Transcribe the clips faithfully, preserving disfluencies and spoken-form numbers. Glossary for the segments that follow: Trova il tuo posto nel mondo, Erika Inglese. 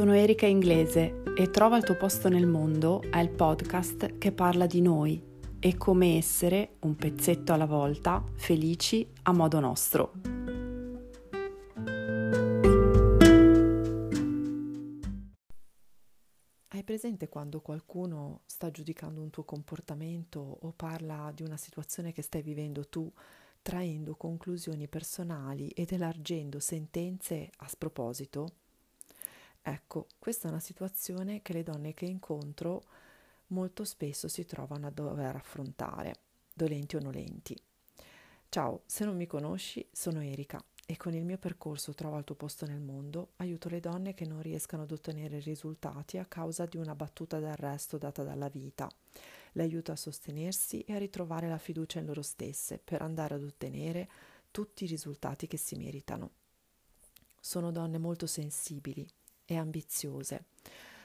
Sono Erika Inglese e Trova il tuo posto nel mondo è il podcast che parla di noi e come essere, un pezzetto alla volta, felici a modo nostro. Hai presente quando qualcuno sta giudicando un tuo comportamento o parla di una situazione che stai vivendo tu, traendo conclusioni personali ed elargendo sentenze a sproposito? Ecco, questa è una situazione che le donne che incontro molto spesso si trovano a dover affrontare, dolenti o nolenti. Ciao, se non mi conosci, sono Erika e con il mio percorso Trova il tuo posto nel mondo aiuto le donne che non riescano ad ottenere risultati a causa di una battuta d'arresto data dalla vita. Le aiuto a sostenersi e a ritrovare la fiducia in loro stesse per andare ad ottenere tutti i risultati che si meritano. Sono donne molto sensibili e ambiziose.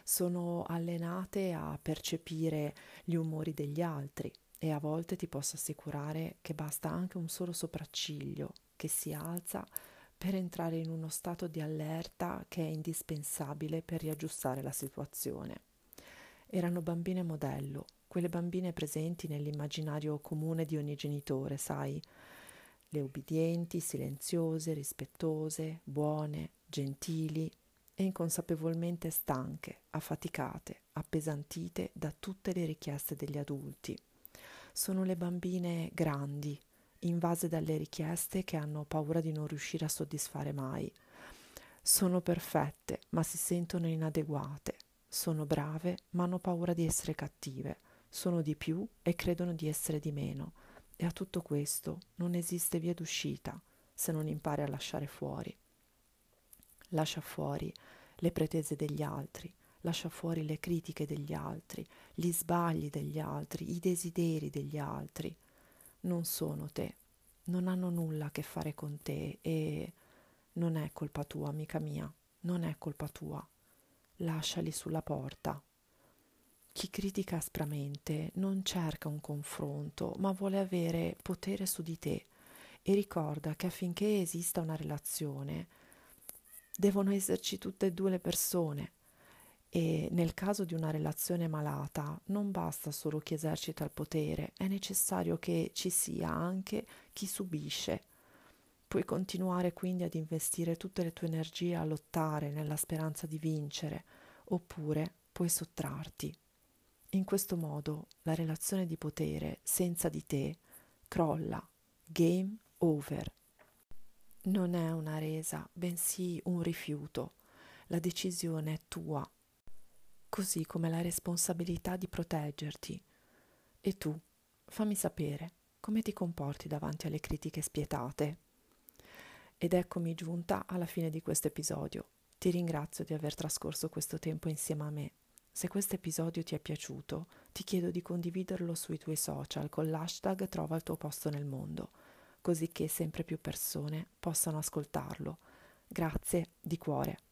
Sono allenate a percepire gli umori degli altri e a volte ti posso assicurare che basta anche un solo sopracciglio che si alza per entrare in uno stato di allerta che è indispensabile per riaggiustare la situazione. Erano bambine modello, quelle bambine presenti nell'immaginario comune di ogni genitore, sai? Le ubbidienti, silenziose, rispettose, buone, gentili, e inconsapevolmente stanche, affaticate, appesantite da tutte le richieste degli adulti. Sono le bambine grandi, invase dalle richieste che hanno paura di non riuscire a soddisfare mai. Sono perfette, ma si sentono inadeguate. Sono brave, ma hanno paura di essere cattive. Sono di più e credono di essere di meno. E a tutto questo non esiste via d'uscita se non impari a lasciare fuori. Lascia fuori le pretese degli altri, lascia fuori le critiche degli altri, gli sbagli degli altri, i desideri degli altri. Non sono te, non hanno nulla a che fare con te e non è colpa tua, amica mia, non è colpa tua. Lasciali sulla porta. Chi critica aspramente non cerca un confronto, ma vuole avere potere su di te e ricorda che affinché esista una relazione devono esserci tutte e due le persone e nel caso di una relazione malata non basta solo chi esercita il potere, è necessario che ci sia anche chi subisce. Puoi continuare quindi ad investire tutte le tue energie a lottare nella speranza di vincere, oppure puoi sottrarti. In questo modo la relazione di potere senza di te crolla, game over. Non è una resa, bensì un rifiuto. La decisione è tua, così come la responsabilità di proteggerti. E tu, fammi sapere come ti comporti davanti alle critiche spietate. Ed eccomi giunta alla fine di questo episodio. Ti ringrazio di aver trascorso questo tempo insieme a me. Se questo episodio ti è piaciuto, ti chiedo di condividerlo sui tuoi social con l'hashtag Trova il tuo posto nel mondo, così che sempre più persone possano ascoltarlo. Grazie di cuore.